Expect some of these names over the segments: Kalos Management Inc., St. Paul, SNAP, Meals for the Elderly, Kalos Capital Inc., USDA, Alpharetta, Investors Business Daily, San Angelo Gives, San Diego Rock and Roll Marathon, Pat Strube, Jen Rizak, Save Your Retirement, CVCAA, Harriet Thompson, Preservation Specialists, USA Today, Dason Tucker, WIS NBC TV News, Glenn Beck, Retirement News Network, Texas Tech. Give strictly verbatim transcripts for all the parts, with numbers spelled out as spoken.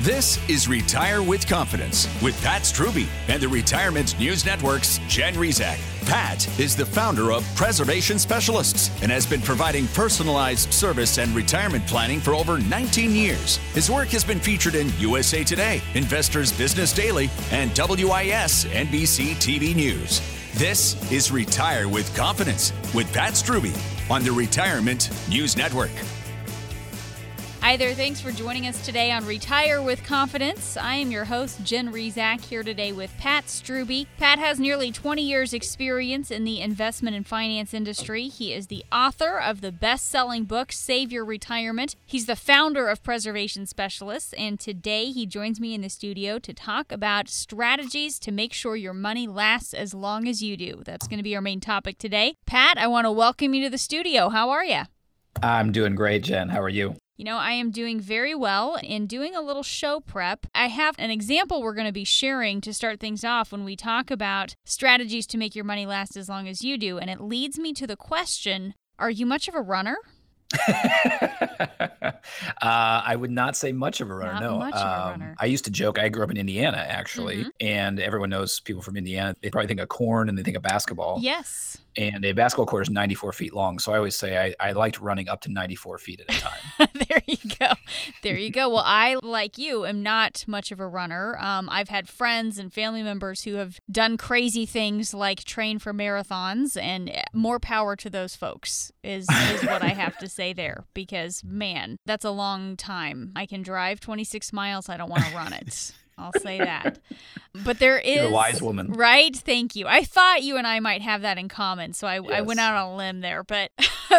This is Retire with Confidence with Pat Strube and the Retirement News Network's Jen Rizak. Pat is the founder of Preservation Specialists and has been providing personalized service and retirement planning for over nineteen years. His work has been featured in U S A Today, Investors Business Daily, and W I S N B C T V News. This is Retire with Confidence with Pat Strube on the Retirement News Network. Hi there, thanks for joining us today on Retire with Confidence. I am your host, Jen Rizak, here today with Pat Strube. Pat has nearly twenty years experience in the investment and finance industry. He is the author of the best-selling book, Save Your Retirement. He's the founder of Preservation Specialists, and today he joins me in the studio to talk about strategies to make sure your money lasts as long as you do. That's going to be our main topic today. Pat, I want to welcome you to the studio. How are you? I'm doing great, Jen. How are you? You know, I am doing very well and doing a little show prep. I have an example we're going to be sharing to start things off when we talk about strategies to make your money last as long as you do. And it leads me to the question, are you much of a runner? uh, I would not say much of a runner. Not no, much um, of a runner. I used to joke. I grew up in Indiana, actually, mm-hmm. and everyone knows people from Indiana. They probably think of corn and they think of basketball. Yes. And a basketball court is ninety-four feet long, so I always say I, I liked running up to ninety-four feet at a time. There you go. There you go. Well, I, like you, am not much of a runner. Um, I've had friends and family members who have done crazy things like train for marathons, and more power to those folks is, is what I have to say. There because, man, that's a long time. I can drive twenty-six miles. I don't want to run it. I'll say that. But there is... You're a wise woman. Right? Thank you. I thought you and I might have that in common, so I, yes. I went out on a limb there. But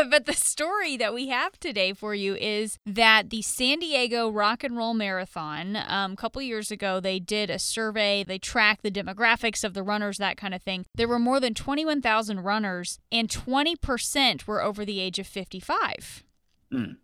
but the story that we have today for you is that the San Diego Rock and Roll Marathon, um, a couple years ago, they did a survey. They tracked the demographics of the runners, that kind of thing. There were more than twenty-one thousand runners, and twenty percent were over the age of fifty-five.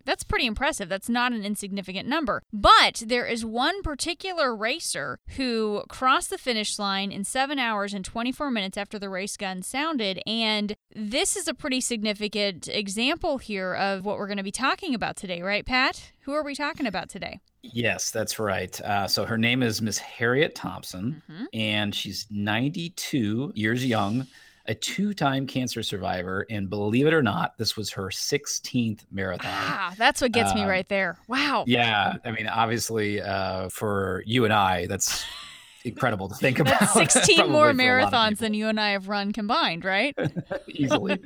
That's pretty impressive. That's not an insignificant number. But there is one particular racer who crossed the finish line in seven hours and twenty-four minutes after the race gun sounded. And this is a pretty significant example here of what we're going to be talking about today, right, Pat? Who are we talking about today? Yes, that's right. Uh, so her name is Miss Harriet Thompson, mm-hmm. and she's ninety-two years young. A two-time cancer survivor, and believe it or not, this was her sixteenth marathon. Ah, that's what gets um, me right there. Wow. Yeah. I mean, obviously, uh, for you and I, that's incredible to think about. That's sixteen more marathons than you and I have run combined, right? Easily.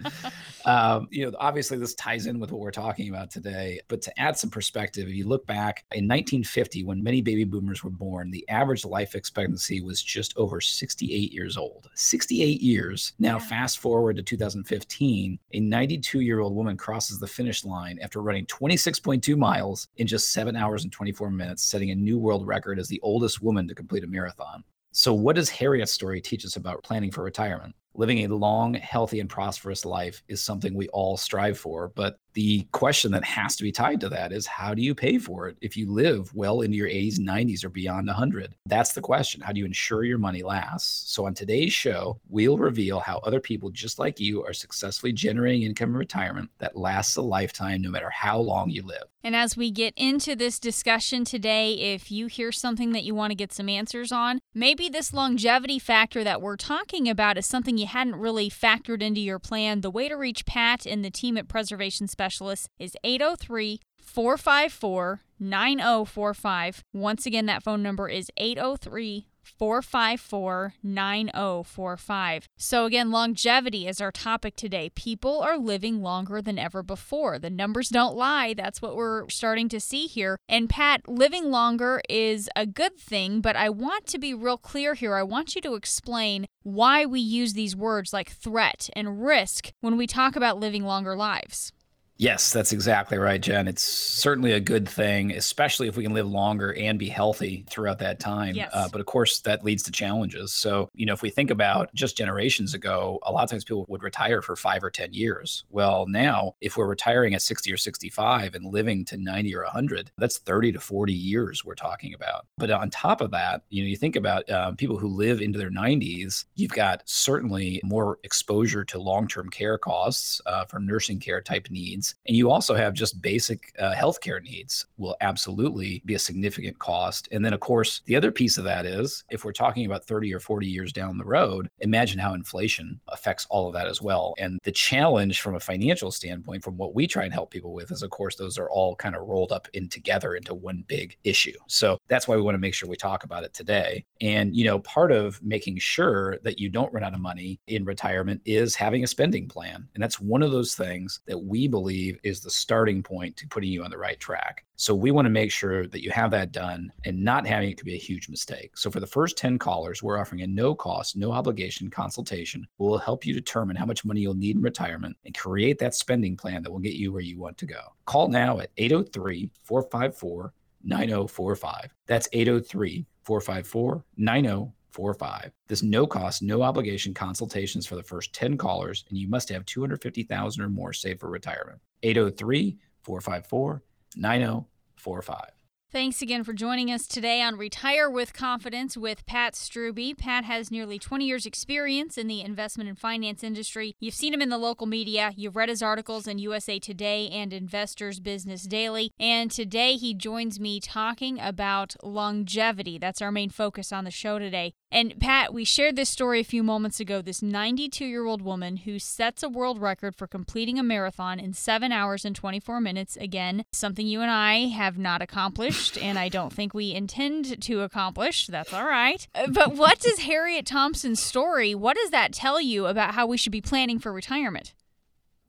um, you know, obviously, this ties in with what we're talking about today. But to add some perspective, if you look back in nineteen fifty, when many baby boomers were born, the average life expectancy was just over sixty-eight years old. sixty-eight years. Now, yeah. Fast forward to two thousand fifteen, a ninety-two-year-old woman crosses the finish line after running twenty-six point two miles in just seven hours and twenty-four minutes, setting a new world record as the oldest woman to complete a marathon. So what does Harriet's story teach us about planning for retirement? Living a long, healthy, and prosperous life is something we all strive for. But the question that has to be tied to that is, how do you pay for it if you live well into your eighties, nineties, or beyond one hundred? That's the question. How do you ensure your money lasts? So on today's show, we'll reveal how other people just like you are successfully generating income in retirement that lasts a lifetime no matter how long you live. And as we get into this discussion today, if you hear something that you want to get some answers on, maybe this longevity factor that we're talking about is something you hadn't really factored into your plan, the way to reach Pat and the team at Preservation Specialists is eight oh three, four five four, nine oh four five. Once again, that phone number is eight oh three, four five four, nine oh four five. So again, longevity is our topic today. People are living longer than ever before. The numbers don't lie. That's what we're starting to see here. And Pat, living longer is a good thing, but I want to be real clear here. I want you to explain why we use these words like threat and risk when we talk about living longer lives. Yes, that's exactly right, Jen. It's certainly a good thing, especially if we can live longer and be healthy throughout that time. Yes. Uh, but of course, that leads to challenges. So, you know, if we think about just generations ago, a lot of times people would retire for five or ten years. Well, now, if we're retiring at sixty or sixty-five and living to ninety or one hundred, that's thirty to forty years we're talking about. But on top of that, you know, you think about uh, people who live into their nineties, you've got certainly more exposure to long-term care costs uh, for nursing care type needs. needs, and you also have just basic uh, healthcare needs will absolutely be a significant cost. And then, of course, the other piece of that is if we're talking about thirty or forty years down the road, imagine how inflation affects all of that as well. And the challenge from a financial standpoint, from what we try and help people with, is, of course, those are all kind of rolled up in together into one big issue. So that's why we want to make sure we talk about it today. And, you know, part of making sure that you don't run out of money in retirement is having a spending plan. And that's one of those things that we believe is the starting point to putting you on the right track. So we want to make sure that you have that done, and not having it could be a huge mistake. So for the first ten callers, we're offering a no cost, no obligation consultation. We'll help you determine how much money you'll need in retirement and create that spending plan that will get you where you want to go. Call now at eight oh three, four five four, nine oh four five. That's eight oh three, four five four, nine oh four five. four five. This no cost, no obligation consultations for the first ten callers, and you must have two hundred fifty thousand dollars or more saved for retirement. eight oh three, four five four, nine oh four five. Thanks again for joining us today on Retire with Confidence with Pat Strube. Pat has nearly twenty years experience in the investment and finance industry. You've seen him in the local media. You've read his articles in U S A Today and Investors Business Daily. And today he joins me talking about longevity. That's our main focus on the show today. And Pat, we shared this story a few moments ago, this ninety-two-year-old woman who sets a world record for completing a marathon in seven hours and twenty-four minutes. Again, something you and I have not accomplished, and I don't think we intend to accomplish. That's all right. But what does Harriet Thompson's story, what does that tell you about how we should be planning for retirement?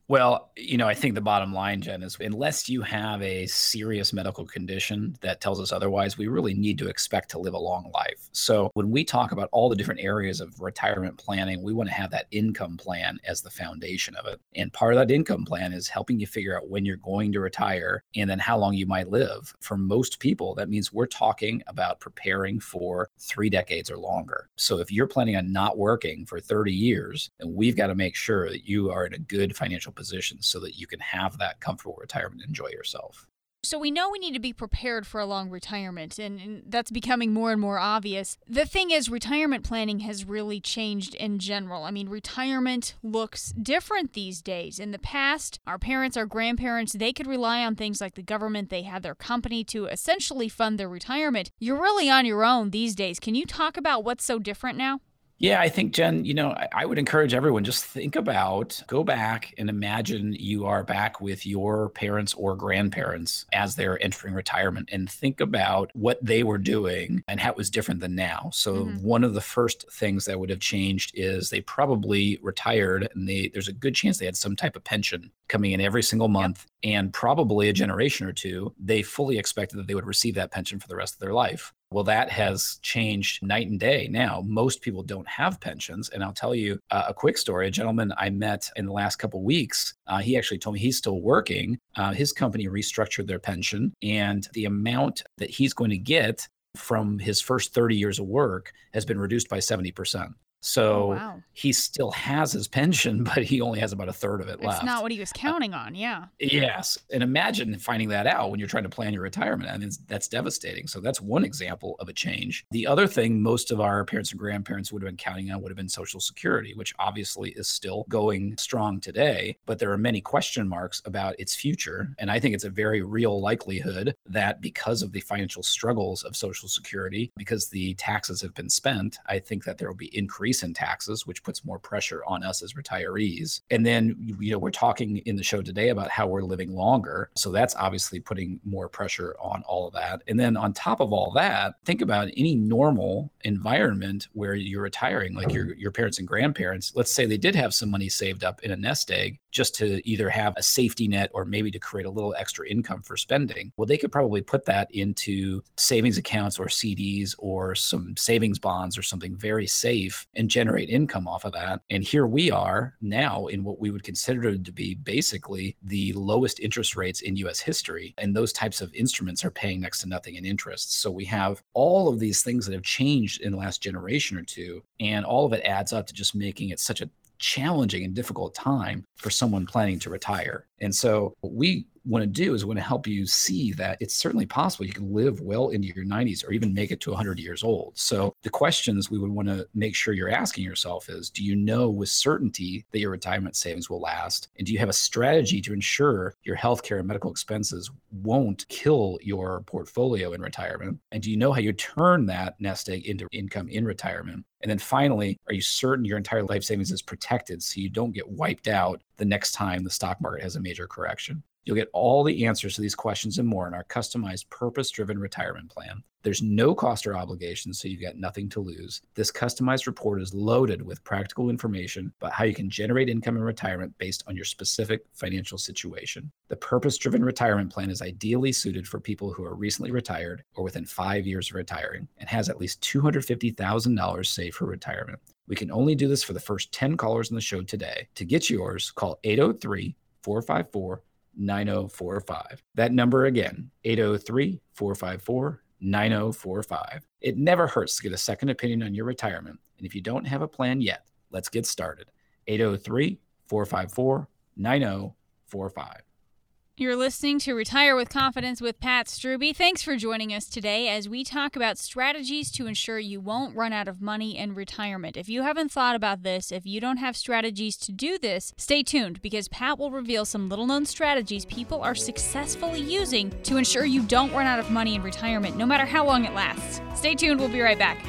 Well, you know, I think the bottom line, Jen, is unless you have a serious medical condition that tells us otherwise, we really need to expect to live a long life. So when we talk about all the different areas of retirement planning, we want to have that income plan as the foundation of it. And part of that income plan is helping you figure out when you're going to retire and then how long you might live. For most people, that means we're talking about preparing for three decades or longer. So if you're planning on not working for thirty years, then we've got to make sure that you are in a good financial position so that you can have that comfortable retirement and enjoy yourself. So we know we need to be prepared for a long retirement, and, and that's becoming more and more obvious. The thing is, retirement planning has really changed in general. I mean, retirement looks different these days. In the past, our parents, our grandparents, they could rely on things like the government. They had their company to essentially fund their retirement. You're really on your own these days. Can you talk about what's so different now? Yeah, I think, Jen, you know, I, I would encourage everyone, just think about, go back and imagine you are back with your parents or grandparents as they're entering retirement, and think about what they were doing and how it was different than now. So mm-hmm. one of the first things that would have changed is they probably retired, and they, there's a good chance they had some type of pension coming in every single month. Yep. And probably a generation or two, they fully expected that they would receive that pension for the rest of their life. Well, that has changed night and day now. Most people don't have pensions. And I'll tell you uh, a quick story. A gentleman I met in the last couple of weeks, uh, he actually told me he's still working. Uh, his company restructured their pension, and the amount that he's going to get from his first thirty years of work has been reduced by seventy percent. So oh, wow. he still has his pension, but he only has about a third of it it's left. It's not what he was counting uh, on, yeah. Yes, and imagine finding that out when you're trying to plan your retirement. I mean, that's devastating. So that's one example of a change. The other thing most of our parents and grandparents would have been counting on would have been Social Security, which obviously is still going strong today, but there are many question marks about its future. And I think it's a very real likelihood that because of the financial struggles of Social Security, because the taxes have been spent, I think that there will be increased in taxes, which puts more pressure on us as retirees. And then, you know, we're talking in the show today about how we're living longer. So that's obviously putting more pressure on all of that. And then on top of all that, think about any normal environment where you're retiring, like your, your parents and grandparents. Let's say they did have some money saved up in a nest egg just to either have a safety net or maybe to create a little extra income for spending. Well, they could probably put that into savings accounts or C Ds or some savings bonds or something very safe and generate income off of that. And here we are now in what we would consider to be basically the lowest interest rates in U S history. And those types of instruments are paying next to nothing in interest. So we have all of these things that have changed in the last generation or two, and all of it adds up to just making it such a challenging and difficult time for someone planning to retire. And so what we want to do is want to help you see that it's certainly possible you can live well into your nineties or even make it to one hundred years old. So the questions we would want to make sure you're asking yourself is, do you know with certainty that your retirement savings will last? And do you have a strategy to ensure your healthcare and medical expenses won't kill your portfolio in retirement? And do you know how you turn that nest egg into income in retirement? And then finally, are you certain your entire life savings is protected so you don't get wiped out the next time the stock market has a major correction? You'll get all the answers to these questions and more in our customized purpose-driven retirement plan. There's no cost or obligation, so you've got nothing to lose. This customized report is loaded with practical information about how you can generate income in retirement based on your specific financial situation. The purpose-driven retirement plan is ideally suited for people who are recently retired or within five years of retiring and has at least two hundred fifty thousand dollars saved for retirement. We can only do this for the first ten callers on the show today. To get yours, call eight oh three, four five four, nine oh four five. That number again, eight oh three, four five four, nine oh four five. It never hurts to get a second opinion on your retirement. And if you don't have a plan yet, let's get started. eight oh three, four five four, nine oh four five. You're listening to Retire with Confidence with Pat Strube. Thanks for joining us today as we talk about strategies to ensure you won't run out of money in retirement. If you haven't thought about this, if you don't have strategies to do this, stay tuned because Pat will reveal some little-known strategies people are successfully using to ensure you don't run out of money in retirement, no matter how long it lasts. Stay tuned. We'll be right back.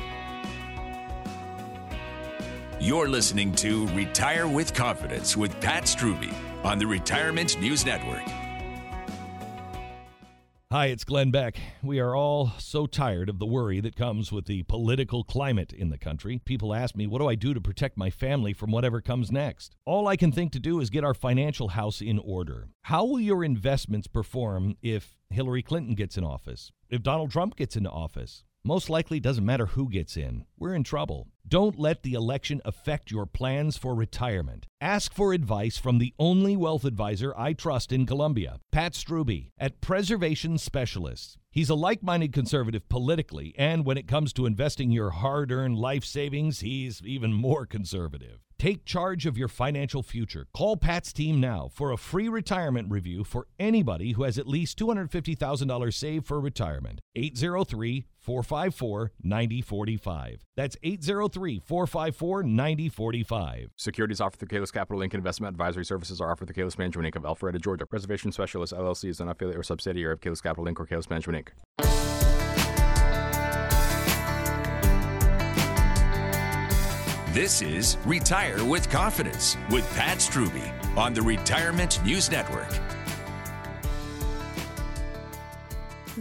You're listening to Retire with Confidence with Pat Strube on the Retirement News Network. Hi, it's Glenn Beck. We are all so tired of the worry that comes with the political climate in the country. People ask me, what do I do to protect my family from whatever comes next? All I can think to do is get our financial house in order. How will your investments perform if Hillary Clinton gets in office? If Donald Trump gets into office? Most likely doesn't matter who gets in. We're in trouble. Don't let the election affect your plans for retirement. Ask for advice from the only wealth advisor I trust in Columbia, Pat Strube at Preservation Specialists. He's a like-minded conservative politically, and when it comes to investing your hard-earned life savings, he's even more conservative. Take charge of your financial future. Call Pat's team now for a free retirement review for anybody who has at least two hundred fifty thousand dollars saved for retirement. eight oh three, four five four, nine oh four five. That's eight oh three, four five four, nine oh four five. Securities offered through Kalos Capital Incorporated. Investment advisory services are offered through Kalos Management Incorporated of Alpharetta, Georgia. Preservation Specialists, L L C is an affiliate or subsidiary of Kalos Capital Incorporated or Kalos Management Incorporated. This is Retire with Confidence with Pat Strube on the Retirement News Network.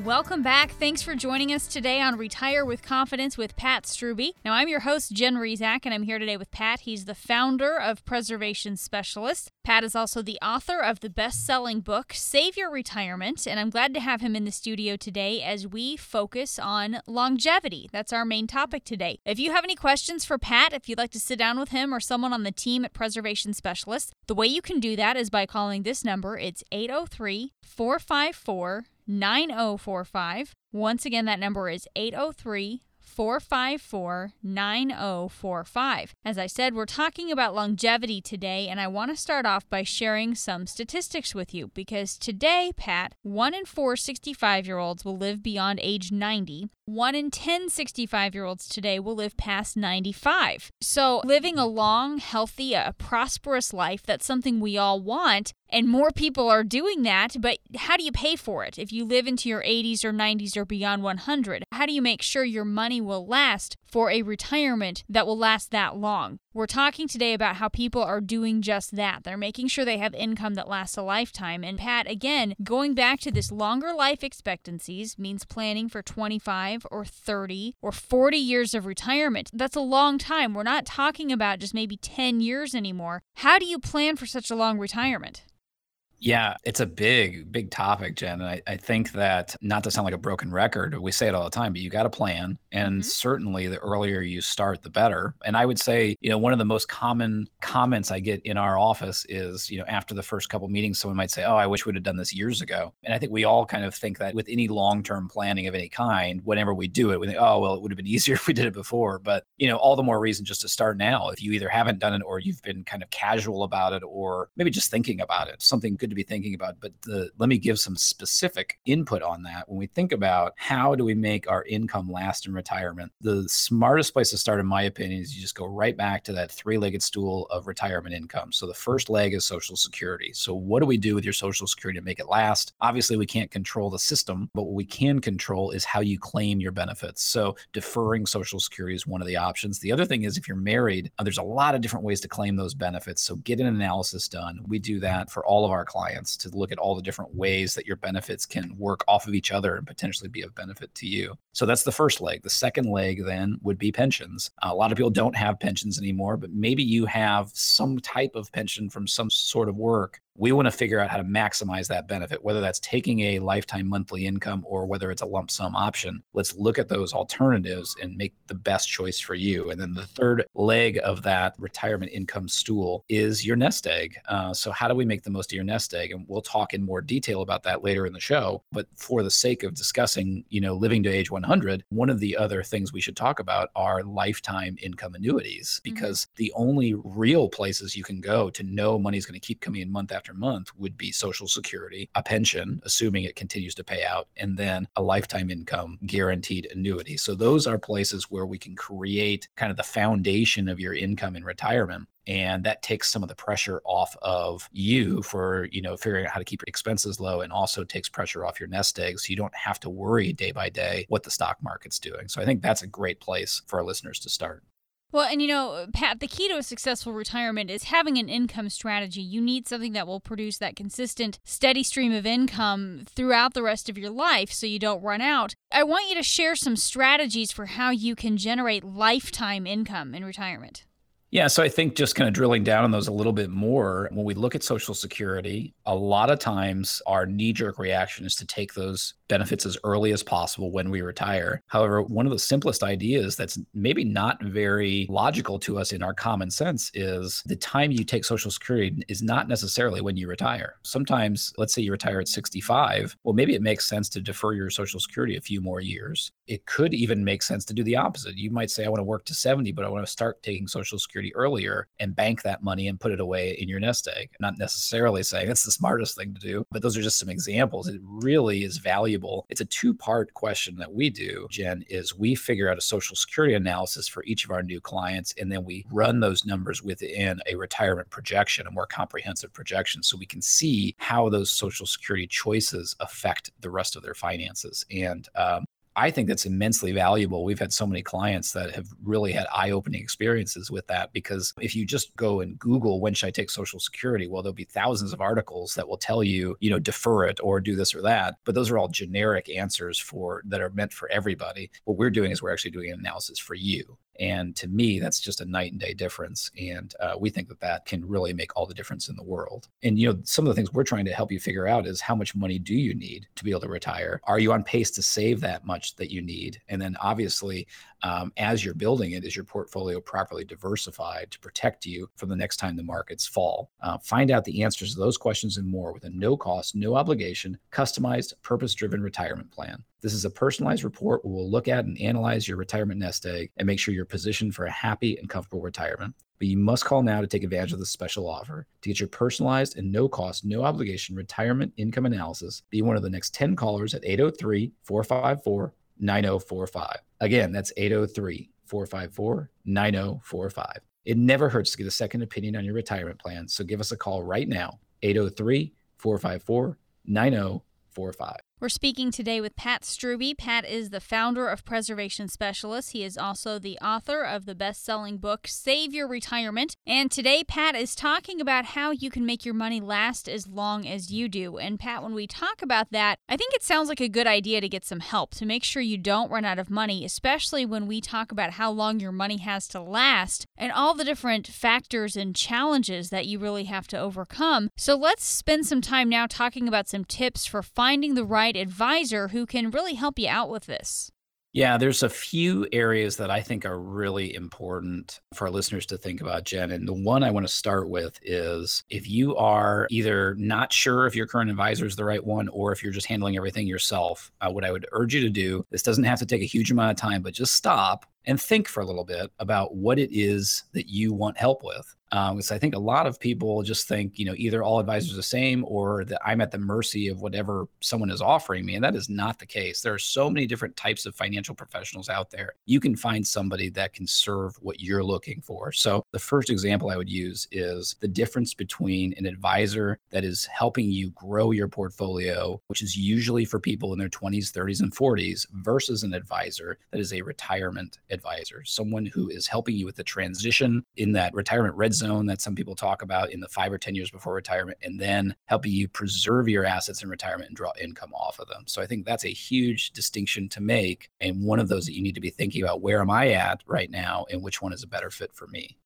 Welcome back. Thanks for joining us today on Retire with Confidence with Pat Strube. Now, I'm your host, Jen Rizak, and I'm here today with Pat. He's the founder of Preservation Specialists. Pat is also the author of the best-selling book, Save Your Retirement, and I'm glad to have him in the studio today as we focus on longevity. That's our main topic today. If you have any questions for Pat, if you'd like to sit down with him or someone on the team at Preservation Specialists, the way you can do that is by calling this number. It's eight oh three, four five four, nine oh four five. Once again, that number is eight oh three, four five four, nine oh four five. As I said, we're talking about longevity today, and I want to start off by sharing some statistics with you because today, Pat, one in four sixty-five-year-olds will live beyond age ninety. One in ten sixty-five-year-olds today will live past ninety-five. So living a long, healthy, a prosperous life, that's something we all want, and more people are doing that, but how do you pay for it? If you live into your eighties or nineties or beyond one hundred, how do you make sure your money will last for a retirement that will last that long? We're talking today about how people are doing just that. They're making sure they have income that lasts a lifetime. And Pat, again, going back to this longer life expectancies means planning for twenty-five or thirty or forty years of retirement. That's a long time. We're not talking about just maybe ten years anymore. How do you plan for such a long retirement? Yeah, it's a big, big topic, Jen. And I, I think that, not to sound like a broken record, we say it all the time, but you got to plan. And mm-hmm. certainly the earlier you start, the better. And I would say, you know, one of the most common comments I get in our office is, you know, after the first couple meetings, someone might say, oh, I wish we'd have done this years ago. And I think we all kind of think that with any long-term planning of any kind, whenever we do it, we think, oh, well, it would have been easier if we did it before. But, you know, all the more reason just to start now. If you either haven't done it or you've been kind of casual about it, or maybe just thinking about it, something good to be thinking about. But the, let me give some specific input on that. When we think about how do we make our income last in retirement, the smartest place to start, in my opinion, is you just go right back to that three-legged stool of retirement income. So the first leg is Social Security. So what do we do with your Social Security to make it last? Obviously, we can't control the system, but what we can control is how you claim your benefits. So deferring Social Security is one of the options. The other thing is if you're married, there's a lot of different ways to claim those benefits. So get an analysis done. We do that for all of our clients to look at all the different ways that your benefits can work off of each other and potentially be of benefit to you. So that's the first leg. The second leg then would be pensions. A lot of people don't have pensions anymore, but maybe you have some type of pension from some sort of work. We want to figure out how to maximize that benefit, whether that's taking a lifetime monthly income or whether it's a lump sum option. Let's look at those alternatives and make the best choice for you. And then the third leg of that retirement income stool is your nest egg. Uh, so how do we make the most of your nest egg? And we'll talk in more detail about that later in the show. But for the sake of discussing, you know, living to age one hundred, one of the other things we should talk about are lifetime income annuities, because mm-hmm. the only real places you can go to know money's going to keep coming in month after month would be Social Security, a pension, assuming it continues to pay out, and then a lifetime income guaranteed annuity. So those are places where we can create kind of the foundation of your income in retirement. And that takes some of the pressure off of you for, you know, figuring out how to keep your expenses low, and also takes pressure off your nest egg. So you don't have to worry day by day what the stock market's doing. So I think that's a great place for our listeners to start. Well, and you know, Pat, the key to a successful retirement is having an income strategy. You need something that will produce that consistent, steady stream of income throughout the rest of your life so you don't run out. I want you to share some strategies for how you can generate lifetime income in retirement. Yeah, so I think just kind of drilling down on those a little bit more, when we look at Social Security, a lot of times our knee-jerk reaction is to take those benefits as early as possible when we retire. However, one of the simplest ideas that's maybe not very logical to us in our common sense is the time you take Social Security is not necessarily when you retire. Sometimes, let's say you retire at sixty-five, well, maybe it makes sense to defer your Social Security a few more years. It could even make sense to do the opposite. You might say, I want to work to seventy, but I want to start taking Social Security earlier and bank that money and put it away in your nest egg. I'm not necessarily saying that's the smartest thing to do, but those are just some examples. It really is valuable. It's a two-part question that we do, Jen, is we figure out a Social Security analysis for each of our new clients, and then we run those numbers within a retirement projection, a more comprehensive projection, so we can see how those Social Security choices affect the rest of their finances. And um, I think that's immensely valuable. We've had so many clients that have really had eye-opening experiences with that, because if you just go and Google, when should I take Social Security? Well, there'll be thousands of articles that will tell you, you know, defer it or do this or that. But those are all generic answers for that are meant for everybody. What we're doing is we're actually doing an analysis for you. And to me, that's just a night and day difference. And uh, we think that that can really make all the difference in the world. And, you know, some of the things we're trying to help you figure out is how much money do you need to be able to retire? Are you on pace to save that much that you need? And then obviously, um, as you're building it, is your portfolio properly diversified to protect you from the next time the markets fall? Uh, find out the answers to those questions and more with a no cost, no obligation, customized, purpose-driven retirement plan. This is a personalized report where we'll look at and analyze your retirement nest egg and make sure you're positioned for a happy and comfortable retirement. But you must call now to take advantage of this special offer. To get your personalized and no-cost, no-obligation retirement income analysis, be one of the next ten callers at eight oh three, four five four, nine oh four five. Again, that's eight oh three, four five four, nine oh four five. It never hurts to get a second opinion on your retirement plan, so give us a call right now, eight oh three, four five four, nine oh four five. We're speaking today with Pat Strube. Pat is the founder of Preservation Specialists. He is also the author of the best-selling book, Save Your Retirement. And today, Pat is talking about how you can make your money last as long as you do. And Pat, when we talk about that, I think it sounds like a good idea to get some help to make sure you don't run out of money, especially when we talk about how long your money has to last and all the different factors and challenges that you really have to overcome. So let's spend some time now talking about some tips for finding the right advisor who can really help you out with this. Yeah, there's a few areas that I think are really important for our listeners to think about, Jen. And the one I want to start with is if you are either not sure if your current advisor is the right one, or if you're just handling everything yourself, uh, what I would urge you to do, this doesn't have to take a huge amount of time, but just stop and think for a little bit about what it is that you want help with. Um, because I think a lot of people just think, you know, either all advisors are the same or that I'm at the mercy of whatever someone is offering me. And that is not the case. There are so many different types of financial professionals out there. You can find somebody that can serve what you're looking for. So the first example I would use is the difference between an advisor that is helping you grow your portfolio, which is usually for people in their twenties, thirties, and forties, versus an advisor that is a retirement advisor, someone who is helping you with the transition in that retirement red zone that some people talk about in the five or ten years before retirement, and then helping you preserve your assets in retirement and draw income off of them. So I think that's a huge distinction to make. And one of those that you need to be thinking about, where am I at right now and which one is a better fit for me?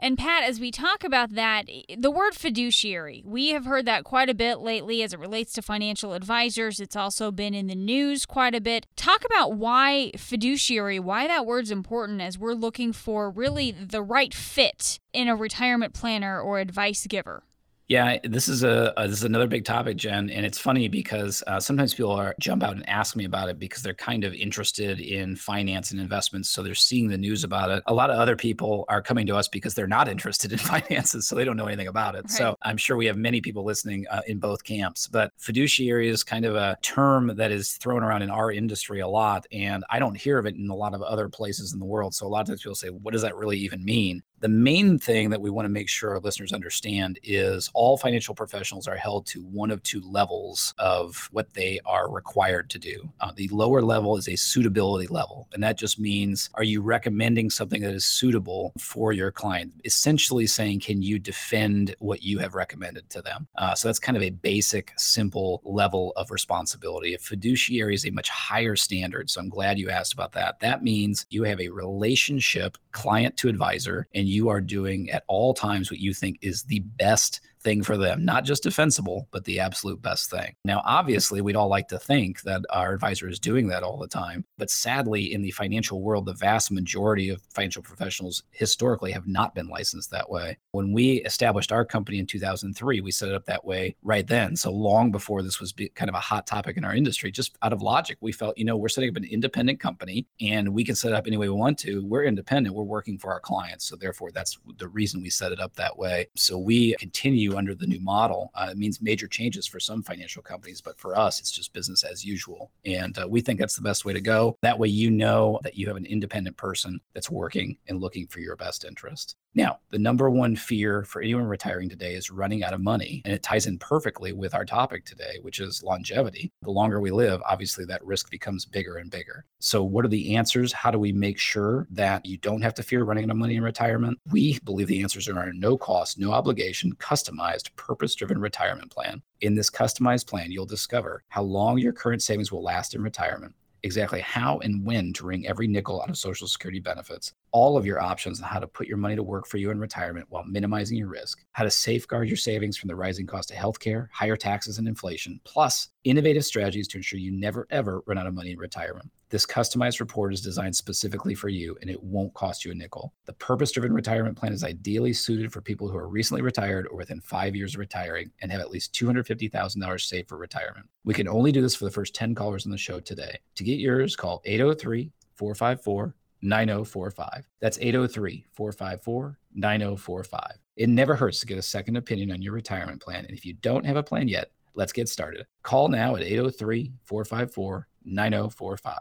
And Pat, as we talk about that, the word fiduciary, we have heard that quite a bit lately as it relates to financial advisors. It's also been in the news quite a bit. Talk about why fiduciary, why that word's important as we're looking for really the right fit in a retirement planner or advice giver. Yeah, this is a, a this is another big topic, Jen, and it's funny because uh, sometimes people are, jump out and ask me about it because they're kind of interested in finance and investments, so they're seeing the news about it. A lot of other people are coming to us because they're not interested in finances, so they don't know anything about it. Right. So I'm sure we have many people listening uh, in both camps, but fiduciary is kind of a term that is thrown around in our industry a lot, and I don't hear of it in a lot of other places in the world. So a lot of times people say, what does that really even mean? The main thing that we want to make sure our listeners understand is all financial professionals are held to one of two levels of what they are required to do. Uh, the lower level is a suitability level, and that just means, are you recommending something that is suitable for your client? Essentially saying, can you defend what you have recommended to them? Uh, so that's kind of a basic, simple level of responsibility. A fiduciary is a much higher standard, so I'm glad you asked about that. That means you have a relationship, client to advisor, and you are doing at all times what you think is the best thing for them, not just defensible, but the absolute best thing. Now, obviously, we'd all like to think that our advisor is doing that all the time. But sadly, in the financial world, the vast majority of financial professionals historically have not been licensed that way. When we established our company in two thousand three, we set it up that way right then. So long before this was kind of a hot topic in our industry, just out of logic, we felt, you know, we're setting up an independent company and we can set it up any way we want to. We're independent. We're working for our clients. So therefore, that's the reason we set it up that way. So we continue under the new model. Uh, it means major changes for some financial companies, but for us, it's just business as usual. And uh, we think that's the best way to go. That way, you know that you have an independent person that's working and looking for your best interest. Now, the number one fear for anyone retiring today is running out of money. And it ties in perfectly with our topic today, which is longevity. The longer we live, obviously that risk becomes bigger and bigger. So what are the answers? How do we make sure that you don't have to fear running out of money in retirement? We believe the answers are no cost, no obligation, customized, purpose-driven retirement plan. In this customized plan, you'll discover how long your current savings will last in retirement, exactly how and when to wring every nickel out of Social Security benefits, all of your options on how to put your money to work for you in retirement while minimizing your risk, how to safeguard your savings from the rising cost of healthcare, higher taxes, and inflation, plus innovative strategies to ensure you never, ever run out of money in retirement. This customized report is designed specifically for you, and it won't cost you a nickel. The purpose-driven retirement plan is ideally suited for people who are recently retired or within five years of retiring and have at least two hundred fifty thousand dollars saved for retirement. We can only do this for the first ten callers on the show today. To get yours, call eight oh three, four five four, nine oh four five. That's eight oh three, four five four, nine oh four five. It never hurts to get a second opinion on your retirement plan, and if you don't have a plan yet, let's get started. Call now at eight oh three, four five four, nine oh four five.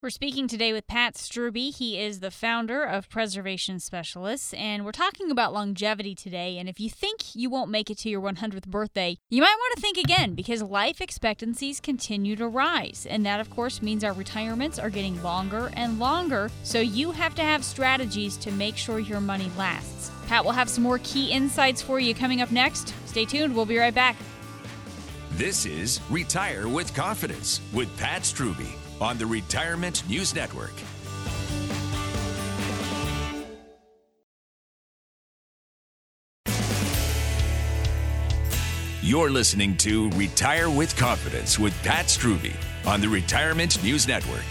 We're speaking today with Pat Strube. He is the founder of Preservation Specialists, and we're talking about longevity today. And if you think you won't make it to your one hundredth birthday, you might want to think again, because life expectancies continue to rise. And that, of course, means our retirements are getting longer and longer. So you have to have strategies to make sure your money lasts. Pat will have some more key insights for you coming up next. Stay tuned. We'll be right back. This is Retire with Confidence with Pat Strube on the Retirement News Network. You're listening to Retire with Confidence with Pat Strube on the Retirement News Network.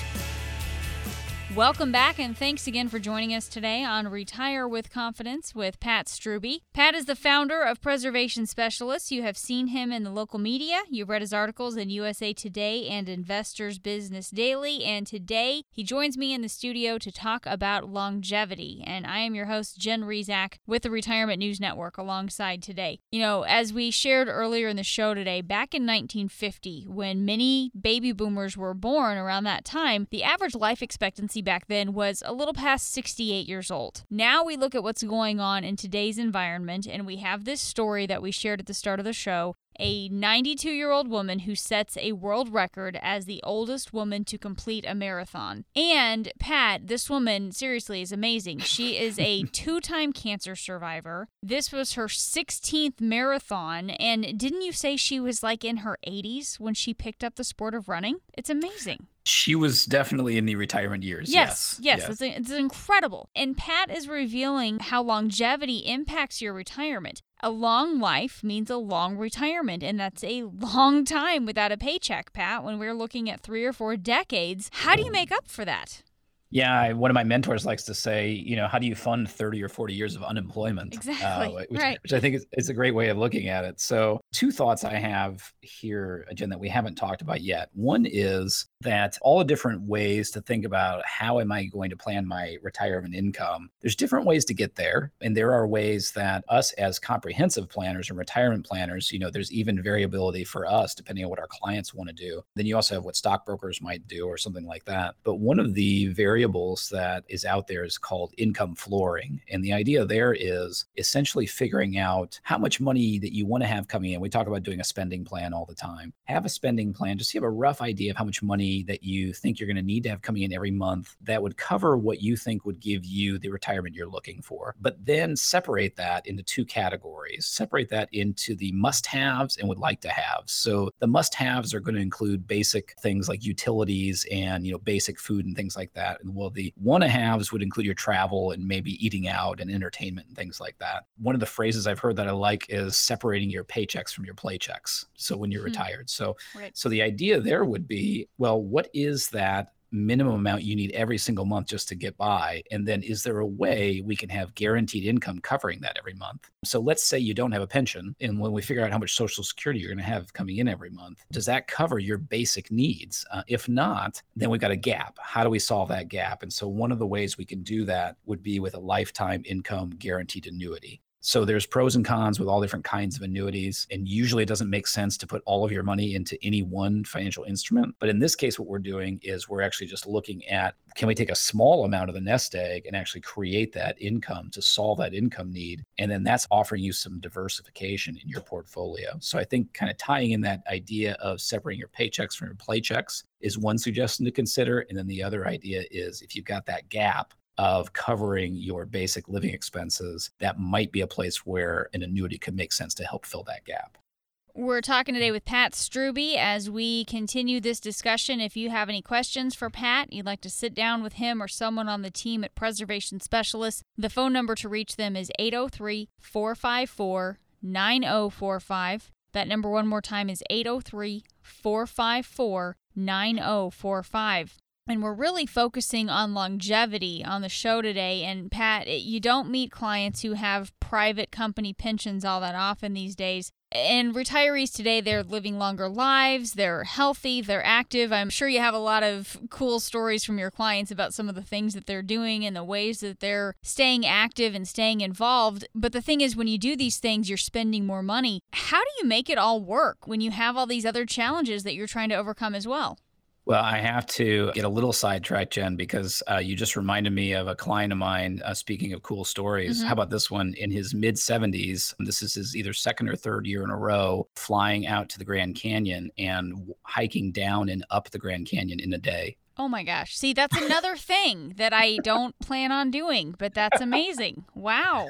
Welcome back, and thanks again for joining us today on Retire with Confidence with Pat Strube. Pat is the founder of Preservation Specialists. You have seen him in the local media. You've read his articles in U S A Today and Investors Business Daily. And today, he joins me in the studio to talk about longevity. And I am your host, Jen Rizak, with the Retirement News Network alongside today. You know, as we shared earlier in the show today, back in nineteen fifty, when many baby boomers were born around that time, the average life expectancy back then was a little past sixty-eight years old. Now we look at what's going on in today's environment, and we have this story that we shared at the start of the show, a ninety-two-year-old woman who sets a world record as the oldest woman to complete a marathon. And, Pat, this woman, seriously, is amazing. She is a two-time cancer survivor. This was her sixteenth marathon, and didn't you say she was like in her eighties when she picked up the sport of running? It's amazing. She was definitely in the retirement years. Yes, yes. yes. yes. It's, it's incredible. And Pat is revealing how longevity impacts your retirement. A long life means a long retirement, and that's a long time without a paycheck, Pat, when we're looking at three or four decades. How do you make up for that? Yeah, one of my mentors likes to say, you know, how do you fund thirty or forty years of unemployment? Exactly, uh, which, right. which I think is, is a great way of looking at it. So two thoughts I have here, Jen, that we haven't talked about yet. One is that all the different ways to think about how am I going to plan my retirement income, there's different ways to get there. And there are ways that us as comprehensive planners and retirement planners, you know, there's even variability for us depending on what our clients want to do. Then you also have what stockbrokers might do or something like that. But one of the very variables that is out there is called income flooring. And the idea there is essentially figuring out how much money that you want to have coming in. We talk about doing a spending plan all the time. Have a spending plan, just have a rough idea of how much money that you think you're going to need to have coming in every month that would cover what you think would give you the retirement you're looking for. But then separate that into two categories. Separate that into the must-haves and would like to have. So the must-haves are going to include basic things like utilities and, you know, basic food and things like that. Well, the want-to-haves would include your travel and maybe eating out and entertainment and things like that. One of the phrases I've heard that I like is separating your paychecks from your playchecks. So when you're mm-hmm. retired. So, right. so the idea there would be, well, what is that minimum amount you need every single month just to get by? And then is there a way we can have guaranteed income covering that every month? So let's say you don't have a pension. And when we figure out how much Social Security you're going to have coming in every month, does that cover your basic needs? Uh, if not, then we've got a gap. How do we solve that gap? And so one of the ways we can do that would be with a lifetime income guaranteed annuity. So there's pros and cons with all different kinds of annuities, and usually it doesn't make sense to put all of your money into any one financial instrument. But in this case, what we're doing is we're actually just looking at, can we take a small amount of the nest egg and actually create that income to solve that income need? And then that's offering you some diversification in your portfolio. So I think kind of tying in that idea of separating your paychecks from your playchecks is one suggestion to consider. And then the other idea is if you've got that gap of covering your basic living expenses, that might be a place where an annuity could make sense to help fill that gap. We're talking today with Pat Strube as we continue this discussion. If you have any questions for Pat, you'd like to sit down with him or someone on the team at Preservation Specialists, the phone number to reach them is eight oh three, four five four, nine oh four five. That number one more time is eight oh three, four five four, nine oh four five. And we're really focusing on longevity on the show today. And Pat, you don't meet clients who have private company pensions all that often these days. And retirees today, they're living longer lives, they're healthy, they're active. I'm sure you have a lot of cool stories from your clients about some of the things that they're doing and the ways that they're staying active and staying involved. But the thing is, when you do these things, you're spending more money. How do you make it all work when you have all these other challenges that you're trying to overcome as well? Well, I have to get a little sidetracked, Jen, because uh, you just reminded me of a client of mine, uh, speaking of cool stories. Mm-hmm. How about this one? In his mid seventies, this is his either second or third year in a row, flying out to the Grand Canyon and hiking down and up the Grand Canyon in a day. Oh my gosh. See, that's another thing that I don't plan on doing, but that's amazing. Wow.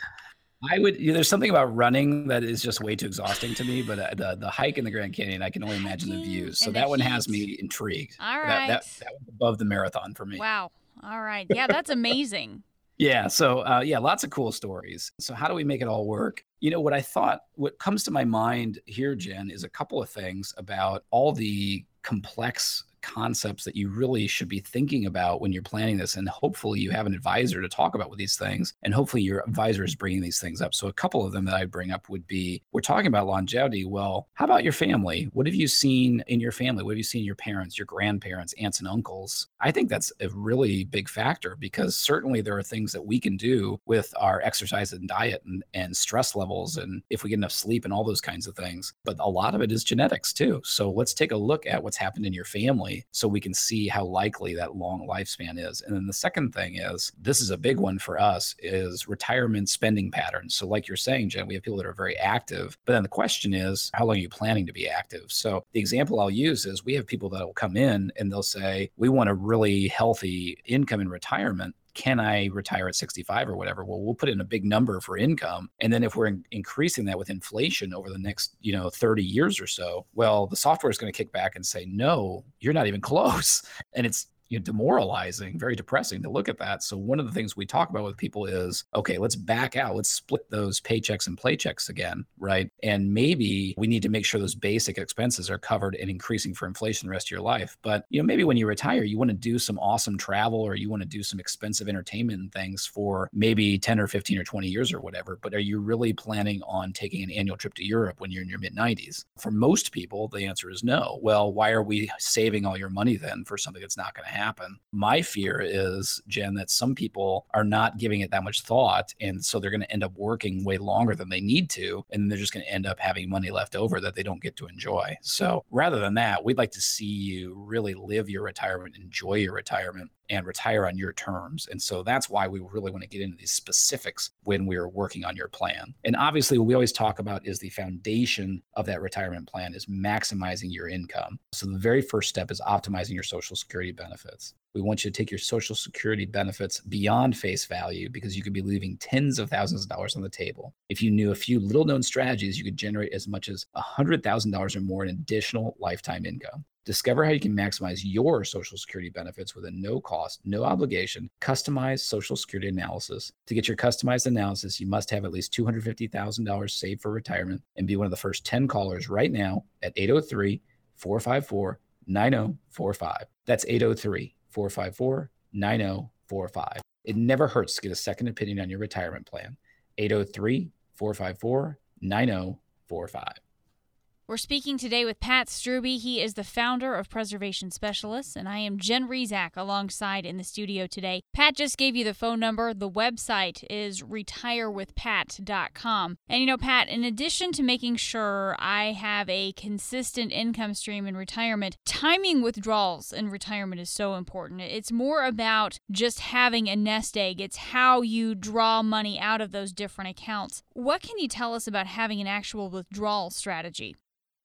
I would, you know, there's something about running that is just way too exhausting to me, but uh, the the hike in the Grand Canyon, I can only imagine the views. So that one has me intrigued. All right. That, that, that was above the marathon for me. Wow. All right. Yeah, that's amazing. Yeah. So uh, yeah, lots of cool stories. So how do we make it all work? You know, what I thought, what comes to my mind here, Jen, is a couple of things about all the complex concepts that you really should be thinking about when you're planning this. And hopefully you have an advisor to talk about with these things. And hopefully your advisor is bringing these things up. So a couple of them that I bring up would be, we're talking about longevity. Well, how about your family? What have you seen in your family? What have you seen your parents, your grandparents, aunts and uncles? I think that's a really big factor, because certainly there are things that we can do with our exercise and diet and, and stress levels. And if we get enough sleep and all those kinds of things, but a lot of it is genetics too. So let's take a look at what's happened in your family, so we can see how likely that long lifespan is. And then the second thing is, this is a big one for us, is retirement spending patterns. So like you're saying, Jen, we have people that are very active, but then the question is, how long are you planning to be active? So the example I'll use is, we have people that will come in and they'll say, we want a really healthy income in retirement. Can I retire at sixty-five or whatever? Well, we'll put in a big number for income. And then if we're in- increasing that with inflation over the next, you know, thirty years or so, well, the software is going to kick back and say, no, you're not even close. And it's, you know, demoralizing, very depressing to look at that. So one of the things we talk about with people is, okay, let's back out. Let's split those paychecks and playchecks again, right? And maybe we need to make sure those basic expenses are covered and increasing for inflation the rest of your life. But, you know, maybe when you retire, you want to do some awesome travel, or you want to do some expensive entertainment and things for maybe ten or fifteen or twenty years or whatever. But are you really planning on taking an annual trip to Europe when you're in your mid nineties? For most people, the answer is no. Well, why are we saving all your money then for something that's not going to happen? happen. My fear is, Jen, that some people are not giving it that much thought. And so they're going to end up working way longer than they need to. And they're just going to end up having money left over that they don't get to enjoy. So rather than that, we'd like to see you really live your retirement, enjoy your retirement, and retire on your terms. And so that's why we really want to get into these specifics when we're working on your plan. And obviously what we always talk about is the foundation of that retirement plan is maximizing your income. So the very first step is optimizing your Social Security benefits. We want you to take your Social Security benefits beyond face value, because you could be leaving tens of thousands of dollars on the table. If you knew a few little known strategies, you could generate as much as one hundred thousand dollars or more in additional lifetime income. Discover how you can maximize your Social Security benefits with a no cost, no obligation, customized Social Security analysis. To get your customized analysis, you must have at least two hundred fifty thousand dollars saved for retirement, and be one of the first ten callers right now at eight oh three, four five four, nine oh four five. That's eight oh three, four five four, nine oh four five. It never hurts to get a second opinion on your retirement plan. eight oh three, four five four, nine oh four five. We're speaking today with Pat Strube. He is the founder of Preservation Specialists, and I am Jen Rizak alongside in the studio today. Pat just gave you the phone number. The website is retire with pat dot com. And you know, Pat, in addition to making sure I have a consistent income stream in retirement, timing withdrawals in retirement is so important. It's more about just having a nest egg. It's how you draw money out of those different accounts. What can you tell us about having an actual withdrawal strategy?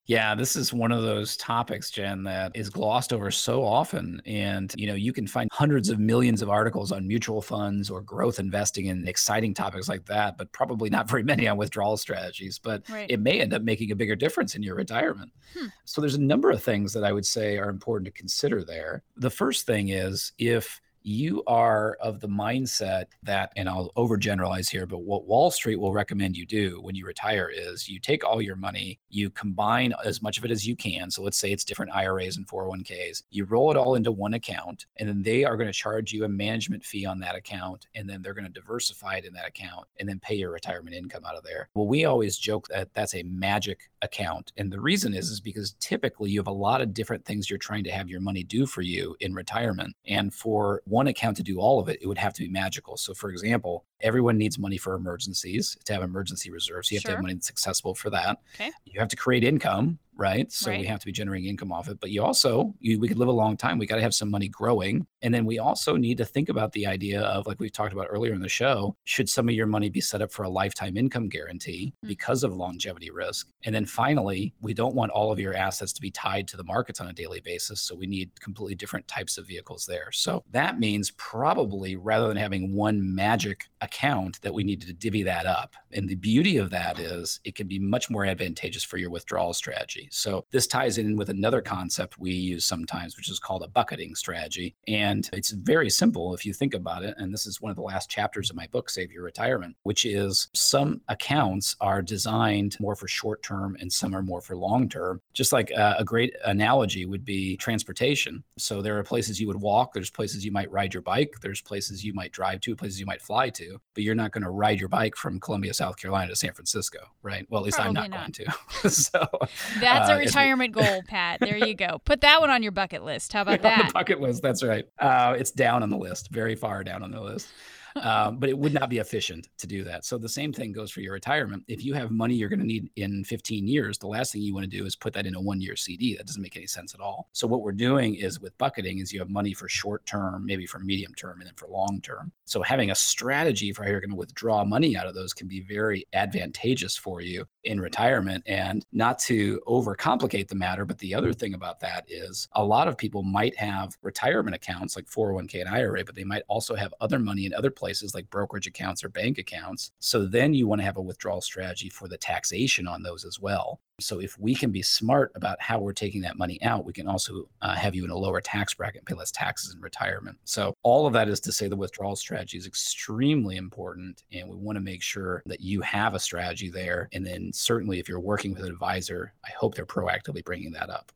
Yeah, this is one of those topics, Jen, that is glossed over so often. And, you know, you can find hundreds of millions of articles on mutual funds or growth investing and exciting topics like that, but probably not very many on withdrawal strategies. But right, it may end up making a bigger difference in your retirement. Hmm. So there's a number of things that I would say are important to consider there. The first thing is, if you are of the mindset that, and I'll overgeneralize here, but what Wall Street will recommend you do when you retire is you take all your money, you combine as much of it as you can. So let's say it's different I R As and four oh one k's. You roll it all into one account, and then they are going to charge you a management fee on that account. And then they're going to diversify it in that account and then pay your retirement income out of there. Well, we always joke that that's a magic account. And the reason is, is because typically you have a lot of different things you're trying to have your money do for you in retirement. And for one account to do all of it, it would have to be magical. So for example, everyone needs money for emergencies, to have emergency reserves. You have sure. to have money that's accessible for that. Okay. You have to create income. right? So right. we have to be generating income off it. But you also, you, we could live a long time. We got to have some money growing. And then we also need to think about the idea of, like we talked about earlier in the show, should some of your money be set up for a lifetime income guarantee mm-hmm. because of longevity risk? And then finally, we don't want all of your assets to be tied to the markets on a daily basis. So we need completely different types of vehicles there. So that means probably rather than having one magic account that we need to divvy that up. And the beauty of that is it can be much more advantageous for your withdrawal strategy. So this ties in with another concept we use sometimes, which is called a bucketing strategy. And it's very simple if you think about it. And this is one of the last chapters of my book, Save Your Retirement, which is some accounts are designed more for short-term and some are more for long-term. Just like a, a great analogy would be transportation. So there are places you would walk. There's places you might ride your bike. There's places you might drive to, places you might fly to, but you're not going to ride your bike from Columbia, South Carolina to San Francisco, right? Well, at least Probably I'm not, not. going to. So that's uh, a retirement goal, Pat. There you go. Put that one on your bucket list. How about that? On the bucket list. That's right. Uh, it's down on the list, very far down on the list. Um, but it would not be efficient to do that. So the same thing goes for your retirement. If you have money you're going to need in fifteen years, the last thing you want to do is put that in a one-year C D. That doesn't make any sense at all. So what we're doing is with bucketing is you have money for short-term, maybe for medium-term, and then for long-term. So having a strategy for how you're going to withdraw money out of those can be very advantageous for you in retirement. And not to overcomplicate the matter, but the other thing about that is a lot of people might have retirement accounts like four oh one k and I R A, but they might also have other money in other places. places like brokerage accounts or bank accounts. So then you want to have a withdrawal strategy for the taxation on those as well. So if we can be smart about how we're taking that money out, we can also uh, have you in a lower tax bracket and pay less taxes in retirement. So all of that is to say the withdrawal strategy is extremely important. And we want to make sure that you have a strategy there. And then certainly if you're working with an advisor, I hope they're proactively bringing that up.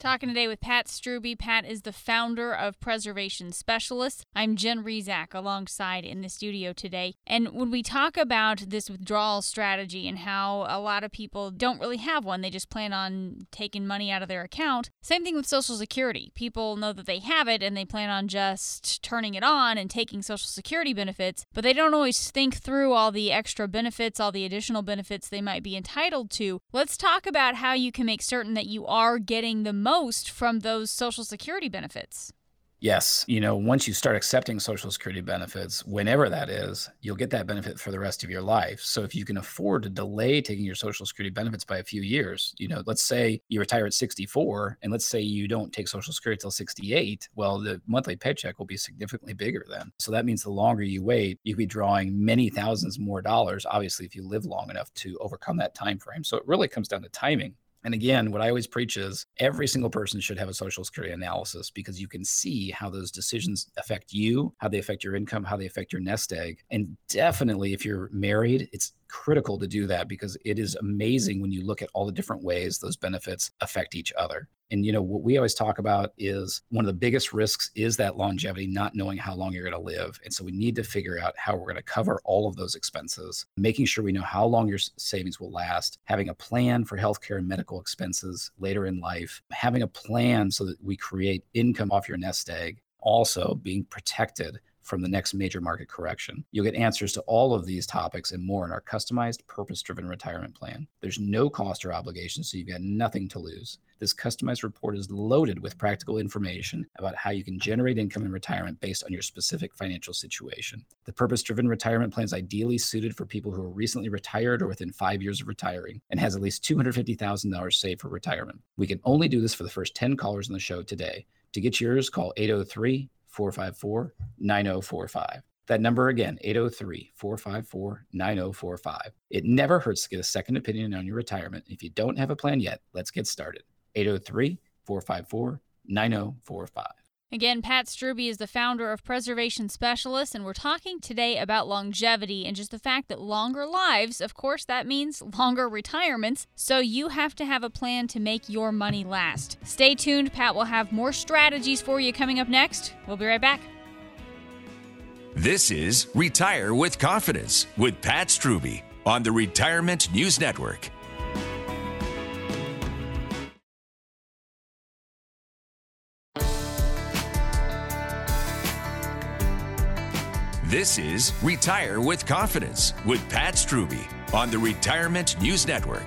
Talking today with Pat Strube. Pat is the founder of Preservation Specialists. I'm Jen Rizak alongside in the studio today. And when we talk about this withdrawal strategy and how a lot of people don't really have one, they just plan on taking money out of their account. Same thing with Social Security. People know that they have it and they plan on just turning it on and taking Social Security benefits, but they don't always think through all the extra benefits, all the additional benefits they might be entitled to. Let's talk about how you can make certain that you are getting the most from those Social Security benefits. Yes. You know, once you start accepting Social Security benefits, whenever that is, you'll get that benefit for the rest of your life. So if you can afford to delay taking your Social Security benefits by a few years, you know, let's say you retire at sixty-four and let's say you don't take Social Security till sixty-eight. Well, the monthly paycheck will be significantly bigger then. So that means the longer you wait, you'll be drawing many thousands more dollars, obviously, if you live long enough to overcome that time frame. So it really comes down to timing. And again, what I always preach is every single person should have a Social Security analysis because you can see how those decisions affect you, how they affect your income, how they affect your nest egg. And definitely if you're married, it's critical to do that because it is amazing when you look at all the different ways those benefits affect each other. And, you know, what we always talk about is one of the biggest risks is that longevity, not knowing how long you're going to live. And so we need to figure out how we're going to cover all of those expenses, making sure we know how long your savings will last, having a plan for healthcare and medical expenses later in life, having a plan so that we create income off your nest egg, also being protected from the next major market correction. You'll get answers to all of these topics and more in our customized, purpose-driven retirement plan. There's no cost or obligation, so you've got nothing to lose. This customized report is loaded with practical information about how you can generate income in retirement based on your specific financial situation. The purpose-driven retirement plan is ideally suited for people who are recently retired or within five years of retiring and has at least two hundred fifty thousand dollars saved for retirement. We can only do this for the first ten callers on the show today. To get yours, call eight oh three, four five four, nine oh four five. That number again, eight oh three, four five four, nine oh four five. It never hurts to get a second opinion on your retirement. If you don't have a plan yet, let's get started. eight oh three, four five four, nine oh four five. Again, Pat Strube is the founder of Preservation Specialists, and we're talking today about longevity and just the fact that longer lives, of course, that means longer retirements, so you have to have a plan to make your money last. Stay tuned. Pat will have more strategies for you coming up next. We'll be right back. This is Retire with Confidence with Pat Strube on the Retirement News Network. This is Retire with Confidence with Pat Strube on the Retirement News Network.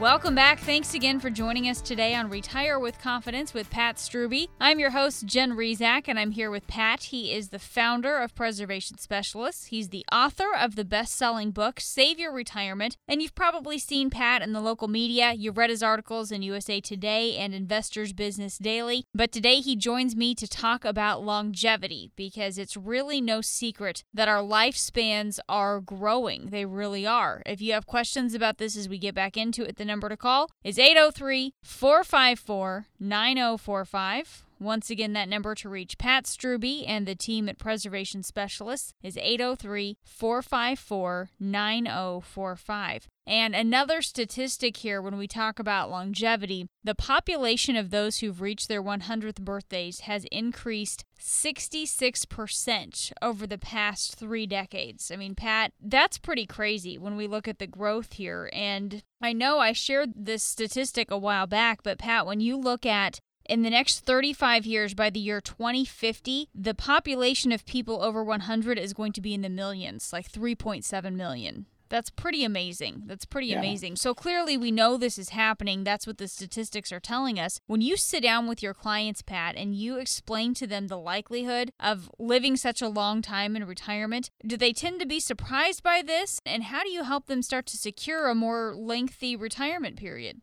Welcome back. Thanks again for joining us today on Retire with Confidence with Pat Strube. I'm your host, Jen Rizak, and I'm here with Pat. He is the founder of Preservation Specialists. He's the author of the best-selling book, Save Your Retirement, and you've probably seen Pat in the local media. You've read his articles in U S A Today and Investors Business Daily, but today he joins me to talk about longevity because it's really no secret that our lifespans are growing. They really are. If you have questions about this as we get back into it, the number to call is eight oh three, four five four, nine oh four five. Once again, that number to reach Pat Strube and the team at Preservation Specialists is eight oh three, four five four, nine oh four five. And another statistic here when we talk about longevity, the population of those who've reached their one hundredth birthdays has increased sixty-six percent over the past three decades. I mean, Pat, that's pretty crazy when we look at the growth here. And I know I shared this statistic a while back, but Pat, when you look at in the next thirty-five years, by the year twenty fifty, the population of people over one hundred is going to be in the millions, like three point seven million. That's pretty amazing. That's pretty yeah. amazing. So clearly we know this is happening. That's what the statistics are telling us. When you sit down with your clients, Pat, and you explain to them the likelihood of living such a long time in retirement, do they tend to be surprised by this? And how do you help them start to secure a more lengthy retirement period?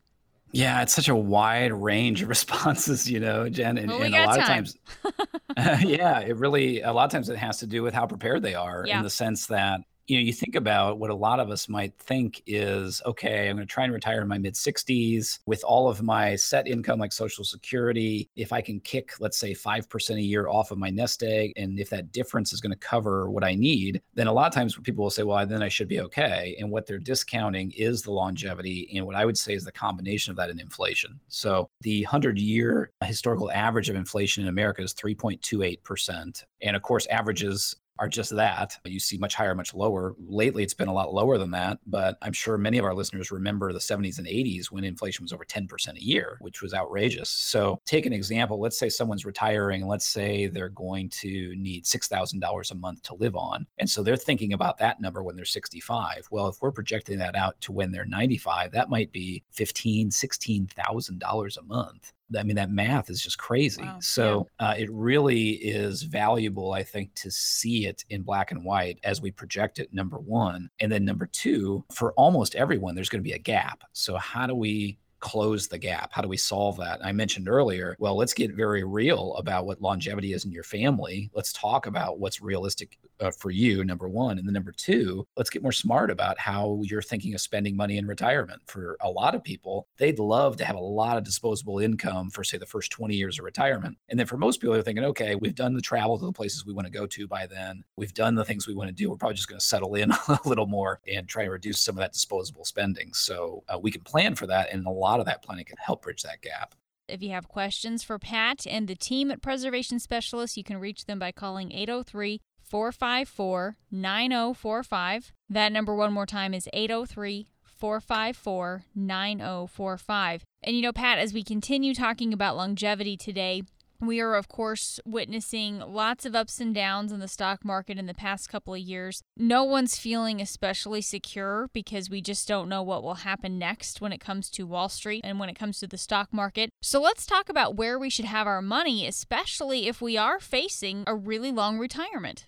Yeah, it's such a wide range of responses, you know, Jen, and, well, and a lot time. of times, uh, yeah, it really, a lot of times it has to do with how prepared they are yeah. in the sense that, you know, you think about what a lot of us might think is, okay, I'm going to try and retire in my mid sixties with all of my set income, like Social Security. If I can kick, let's say five percent a year off of my nest egg, and if that difference is going to cover what I need, then a lot of times people will say, well, then I should be okay. And what they're discounting is the longevity. And what I would say is the combination of that and inflation. So the hundred year historical average of inflation in America is three point two eight percent. And of course, averages are just that. You see much higher, much lower. Lately, it's been a lot lower than that, but I'm sure many of our listeners remember the seventies and eighties when inflation was over ten percent a year, which was outrageous. So take an example. Let's say someone's retiring. Let's say they're going to need six thousand dollars a month to live on. And so they're thinking about that number when they're sixty-five. Well, if we're projecting that out to when they're ninety-five, that might be fifteen thousand dollars, sixteen thousand dollars a month. I mean, that math is just crazy. Wow. So yeah. uh, it really is valuable, I think, to see it in black and white as we project it, number one. And then number two, for almost everyone, there's going to be a gap. So how do we close the gap? How do we solve that? I mentioned earlier, well, let's get very real about what longevity is in your family. Let's talk about what's realistic uh, for you, number one. And then number two, let's get more smart about how you're thinking of spending money in retirement. For a lot of people, they'd love to have a lot of disposable income for, say, the first twenty years of retirement. And then for most people, they're thinking, okay, we've done the travel to the places we want to go to by then. We've done the things we want to do. We're probably just going to settle in a little more and try to reduce some of that disposable spending. So uh, we can plan for that. And a lot of that planning can help bridge that gap. If you have questions for Pat and the team at Preservation Specialists, you can reach them by calling eight oh three, four five four, nine oh four five. That number one more time is eight oh three, four five four, nine oh four five. And you know, Pat, as we continue talking about longevity today, we are, of course, witnessing lots of ups and downs in the stock market in the past couple of years. No one's feeling especially secure because we just don't know what will happen next when it comes to Wall Street and when it comes to the stock market. So let's talk about where we should have our money, especially if we are facing a really long retirement.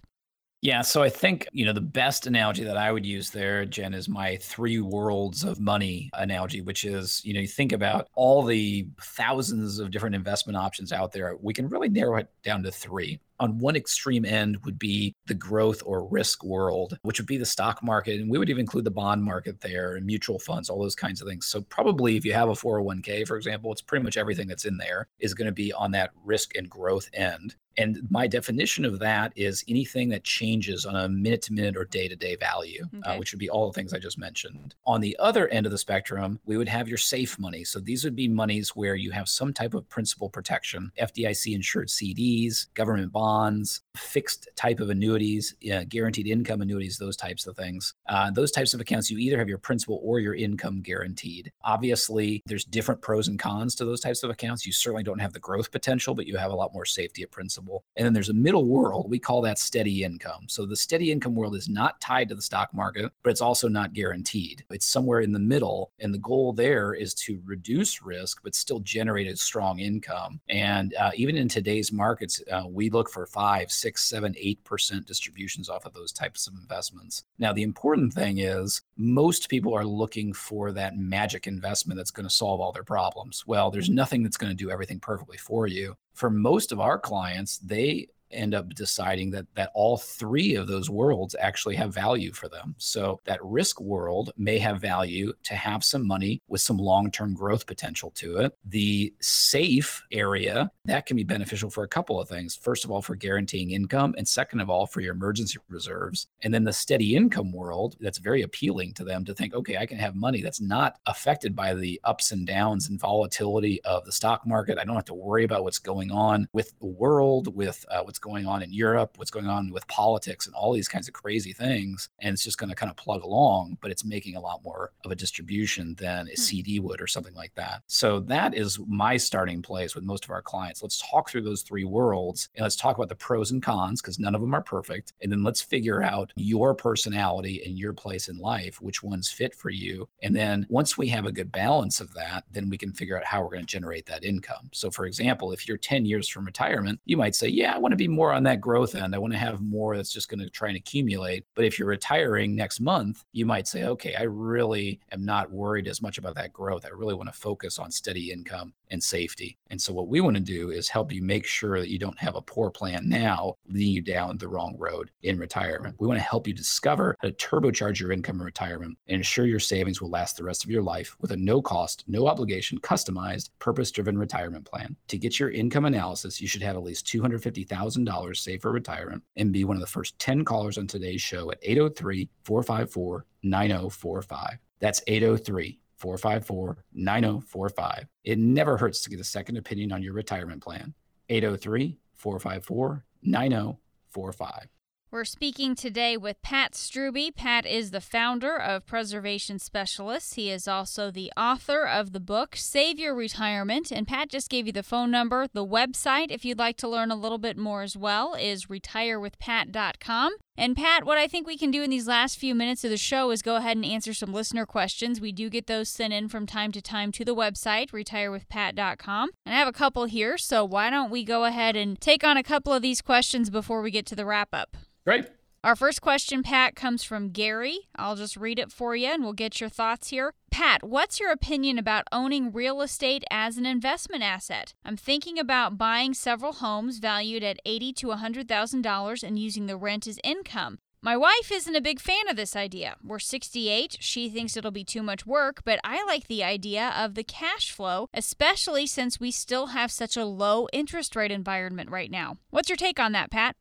Yeah. So I think, you know, the best analogy that I would use there, Jen, is my three worlds of money analogy, which is, you know, you think about all the thousands of different investment options out there. We can really narrow it down to three. On one extreme end would be the growth or risk world, which would be the stock market. And we would even include the bond market there and mutual funds, all those kinds of things. So probably if you have a four oh one k, for example, it's pretty much everything that's in there is going to be on that risk and growth end. And my definition of that is anything that changes on a minute-to-minute or day-to-day value, okay. uh, which would be all the things I just mentioned. On the other end of the spectrum, we would have your safe money. So these would be monies where you have some type of principal protection, F D I C insured C Ds, government bonds, bonds, fixed type of annuities, yeah, guaranteed income annuities, those types of things. Uh, those types of accounts, you either have your principal or your income guaranteed. Obviously, there's different pros and cons to those types of accounts. You certainly don't have the growth potential, but you have a lot more safety at principal. And then there's a middle world. We call that steady income. So the steady income world is not tied to the stock market, but it's also not guaranteed. It's somewhere in the middle. And the goal there is to reduce risk, but still generate a strong income. And uh, even in today's markets, uh, we look for five, six, seven, eight percent distributions off of those types of investments. Now, the important thing is most people are looking for that magic investment that's going to solve all their problems. Well, there's nothing that's going to do everything perfectly for you. For most of our clients, they end up deciding that that all three of those worlds actually have value for them. So that risk world may have value to have some money with some long-term growth potential to it. The safe area, that can be beneficial for a couple of things. First of all, for guaranteeing income, and second of all, for your emergency reserves. And then the steady income world, that's very appealing to them to think, okay, I can have money that's not affected by the ups and downs and volatility of the stock market. I don't have to worry about what's going on with the world, with uh, what's going on in Europe, what's going on with politics and all these kinds of crazy things. And it's just going to kind of plug along, but it's making a lot more of a distribution than a hmm. C D would or something like that. So that is my starting place with most of our clients. Let's talk through those three worlds and let's talk about the pros and cons, because none of them are perfect. And then let's figure out your personality and your place in life, which one's fit for you. And then once we have a good balance of that, then we can figure out how we're going to generate that income. So for example, if you're ten years from retirement, you might say, yeah, I want to be more on that growth end. I want to have more that's just going to try and accumulate. But if you're retiring next month, you might say, okay, I really am not worried as much about that growth. I really want to focus on steady income and safety. And so what we want to do is help you make sure that you don't have a poor plan now leading you down the wrong road in retirement. We want to help you discover how to turbocharge your income in retirement and ensure your savings will last the rest of your life with a no-cost, no-obligation, customized, purpose-driven retirement plan. To get your income analysis, you should have at least two hundred fifty thousand dollars saved for retirement and be one of the first ten callers on today's show at eight oh three, four five four, nine oh four five. That's eight oh three, four five four, nine oh four five. It never hurts to get a second opinion on your retirement plan. eight oh three, four five four, nine oh four five. We're speaking today with Pat Strube. Pat is the founder of Preservation Specialists. He is also the author of the book, Save Your Retirement. And Pat just gave you the phone number. The website, if you'd like to learn a little bit more as well, is retire with pat dot com. And Pat, what I think we can do in these last few minutes of the show is go ahead and answer some listener questions. We do get those sent in from time to time to the website, retire with pat dot com. And I have a couple here, so why don't we go ahead and take on a couple of these questions before we get to the wrap-up. Great. Our first question, Pat, comes from Gary. I'll just read it for you and we'll get your thoughts here. Pat, what's your opinion about owning real estate as an investment asset? I'm thinking about buying several homes valued at eighty thousand dollars to one hundred thousand dollars and using the rent as income. My wife isn't a big fan of this idea. We're sixty-eight. She thinks it'll be too much work, but I like the idea of the cash flow, especially since we still have such a low interest rate environment right now. What's your take on that, Pat?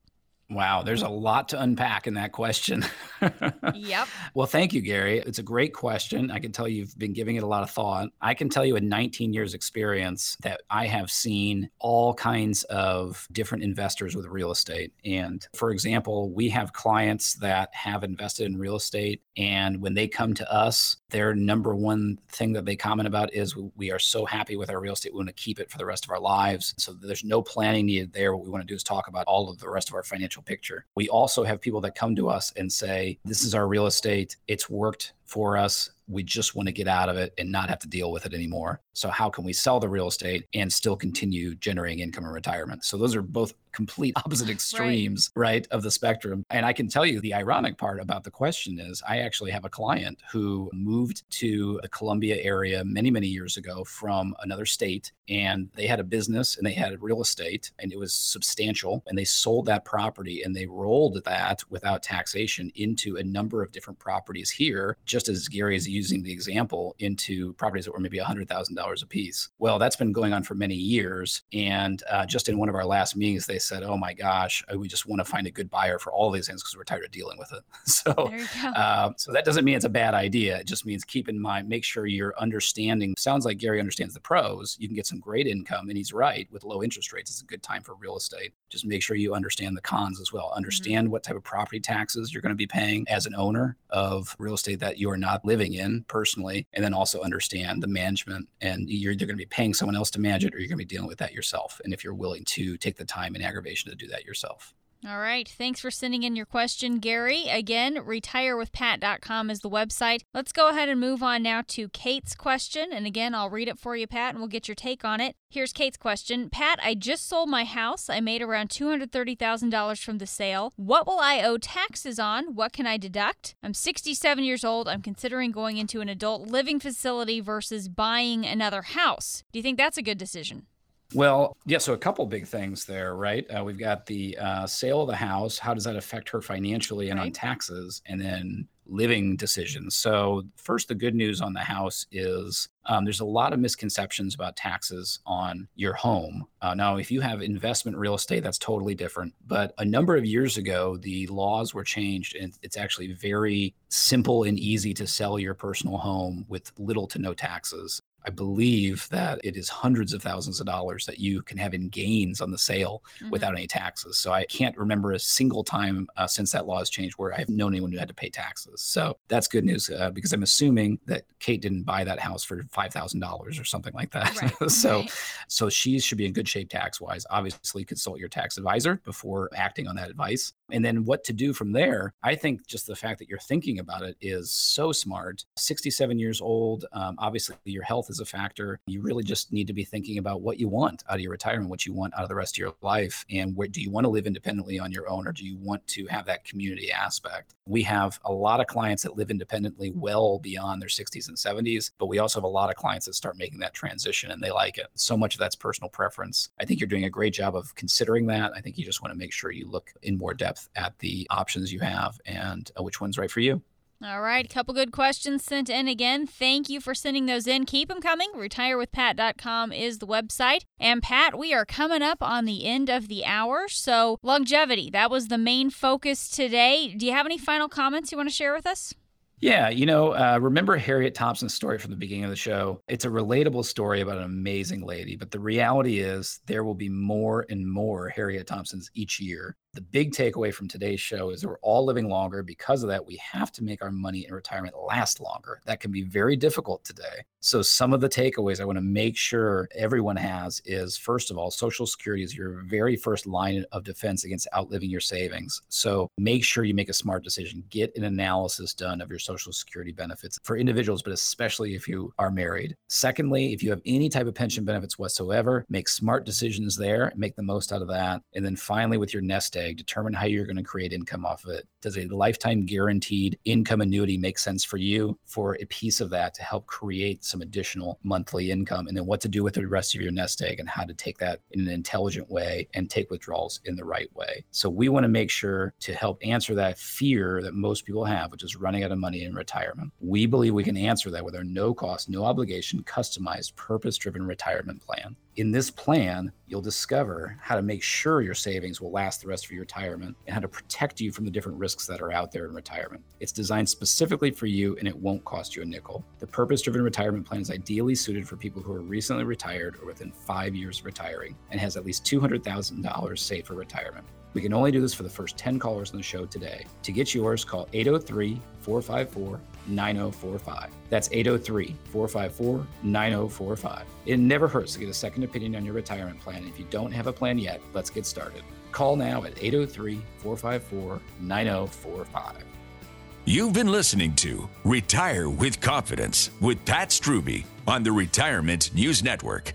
Wow, there's a lot to unpack in that question. Yep. Well, thank you, Gary. It's a great question. I can tell you've been giving it a lot of thought. I can tell you in nineteen years experience that I have seen all kinds of different investors with real estate. And for example, we have clients that have invested in real estate. And when they come to us, their number one thing that they comment about is we are so happy with our real estate. We want to keep it for the rest of our lives. So there's no planning needed there. What we want to do is talk about all of the rest of our financial picture. We also have people that come to us and say, this is our real estate. It's worked for us. We just want to get out of it and not have to deal with it anymore. So how can we sell the real estate and still continue generating income in retirement? So those are both complete opposite extremes, right. right, of the spectrum. And I can tell you the ironic part about the question is I actually have a client who moved to the Columbia area many, many years ago from another state, and they had a business and they had real estate and it was substantial, and they sold that property and they rolled that without taxation into a number of different properties here, just as Gary is using the example, into properties that were maybe one hundred thousand dollars a piece. Well, that's been going on for many years. And uh, just in one of our last meetings, they said, oh my gosh, we just want to find a good buyer for all these things because we're tired of dealing with it. So, uh, so that doesn't mean it's a bad idea. It just means keep in mind, make sure you're understanding. Sounds like Gary understands the pros. You can get some great income, and he's right, with low interest rates. It's a good time for real estate. Just make sure you understand the cons as well. Understand mm-hmm. what type of property taxes you're going to be paying as an owner of real estate that you are not living in personally. And then also understand the management, and you're either going to be paying someone else to manage it, or you're going to be dealing with that yourself. And if you're willing to take the time and aggravation to do that yourself. All right. Thanks for sending in your question, Gary. Again, retire with pat dot com is the website. Let's go ahead and move on now to Kate's question. And again, I'll read it for you, Pat, and we'll get your take on it. Here's Kate's question. Pat, I just sold my house. I made around two hundred thirty thousand dollars from the sale. What will I owe taxes on? What can I deduct? I'm sixty-seven years old. I'm considering going into an adult living facility versus buying another house. Do you think that's a good decision? Well, yeah, so a couple big things there, right? Uh, we've got the uh, sale of the house. How does that affect her financially and right. on taxes? And then living decisions. So first, the good news on the house is um, there's a lot of misconceptions about taxes on your home. Uh, now, if you have investment real estate, that's totally different. But a number of years ago, the laws were changed, and it's actually very simple and easy to sell your personal home with little to no taxes. I believe that it is hundreds of thousands of dollars that you can have in gains on the sale mm-hmm. without any taxes. So I can't remember a single time uh, since that law has changed where I've known anyone who had to pay taxes. So that's good news uh, because I'm assuming that Kate didn't buy that house for five thousand dollars or something like that. Right. so, right. so she should be in good shape tax-wise. Obviously, consult your tax advisor before acting on that advice. And then what to do from there, I think just the fact that you're thinking about it is so smart. sixty-seven years old, um, obviously your health is a factor. You really just need to be thinking about what you want out of your retirement, what you want out of the rest of your life, and where, do you want to live independently on your own, or do you want to have that community aspect? We have a lot of clients that live independently well beyond their sixties and seventies, but we also have a lot of clients that start making that transition and they like it. So much of that's personal preference. I think you're doing a great job of considering that. I think you just want to make sure you look in more depth at the options you have and which one's right for you. All right. A couple good questions sent in again. Thank you for sending those in. Keep them coming. retire with pat dot com is the website. And Pat, we are coming up on the end of the hour. So longevity, that was the main focus today. Do you have any final comments you want to share with us? Yeah, you know, uh, remember Harriet Thompson's story from the beginning of the show? It's a relatable story about an amazing lady, but the reality is there will be more and more Harriet Thompsons each year. The big takeaway from today's show is we're all living longer. Because of that, we have to make our money in retirement last longer. That can be very difficult today. So some of the takeaways I want to make sure everyone has is, first of all, Social Security is your very first line of defense against outliving your savings. So make sure you make a smart decision. Get an analysis done of your Social Security benefits for individuals, but especially if you are married. Secondly, if you have any type of pension benefits whatsoever, make smart decisions there, make the most out of that. And then finally, with your nest egg, determine how you're going to create income off of it. Does a lifetime guaranteed income annuity make sense for you for a piece of that to help create some additional monthly income, and then what to do with the rest of your nest egg and how to take that in an intelligent way and take withdrawals in the right way. So we want to make sure to help answer that fear that most people have, which is running out of money in retirement. We believe we can answer that with our no cost, no obligation, customized, purpose-driven retirement plan. In this plan, you'll discover how to make sure your savings will last the rest of your retirement and how to protect you from the different risks that are out there in retirement. It's designed specifically for you, and it won't cost you a nickel. The purpose-driven retirement plan is ideally suited for people who are recently retired or within five years of retiring and has at least two hundred thousand dollars saved for retirement. We can only do this for the first ten callers on the show today. To get yours, call eight oh three, four five four, nine oh four five. That's eight oh three, four five four, nine oh four five. It never hurts to get a second opinion on your retirement plan. If you don't have a plan yet, let's get started. Call now at eight oh three, four five four, nine oh four five. You've been listening to Retire with Confidence with Pat Strube on the Retirement News Network.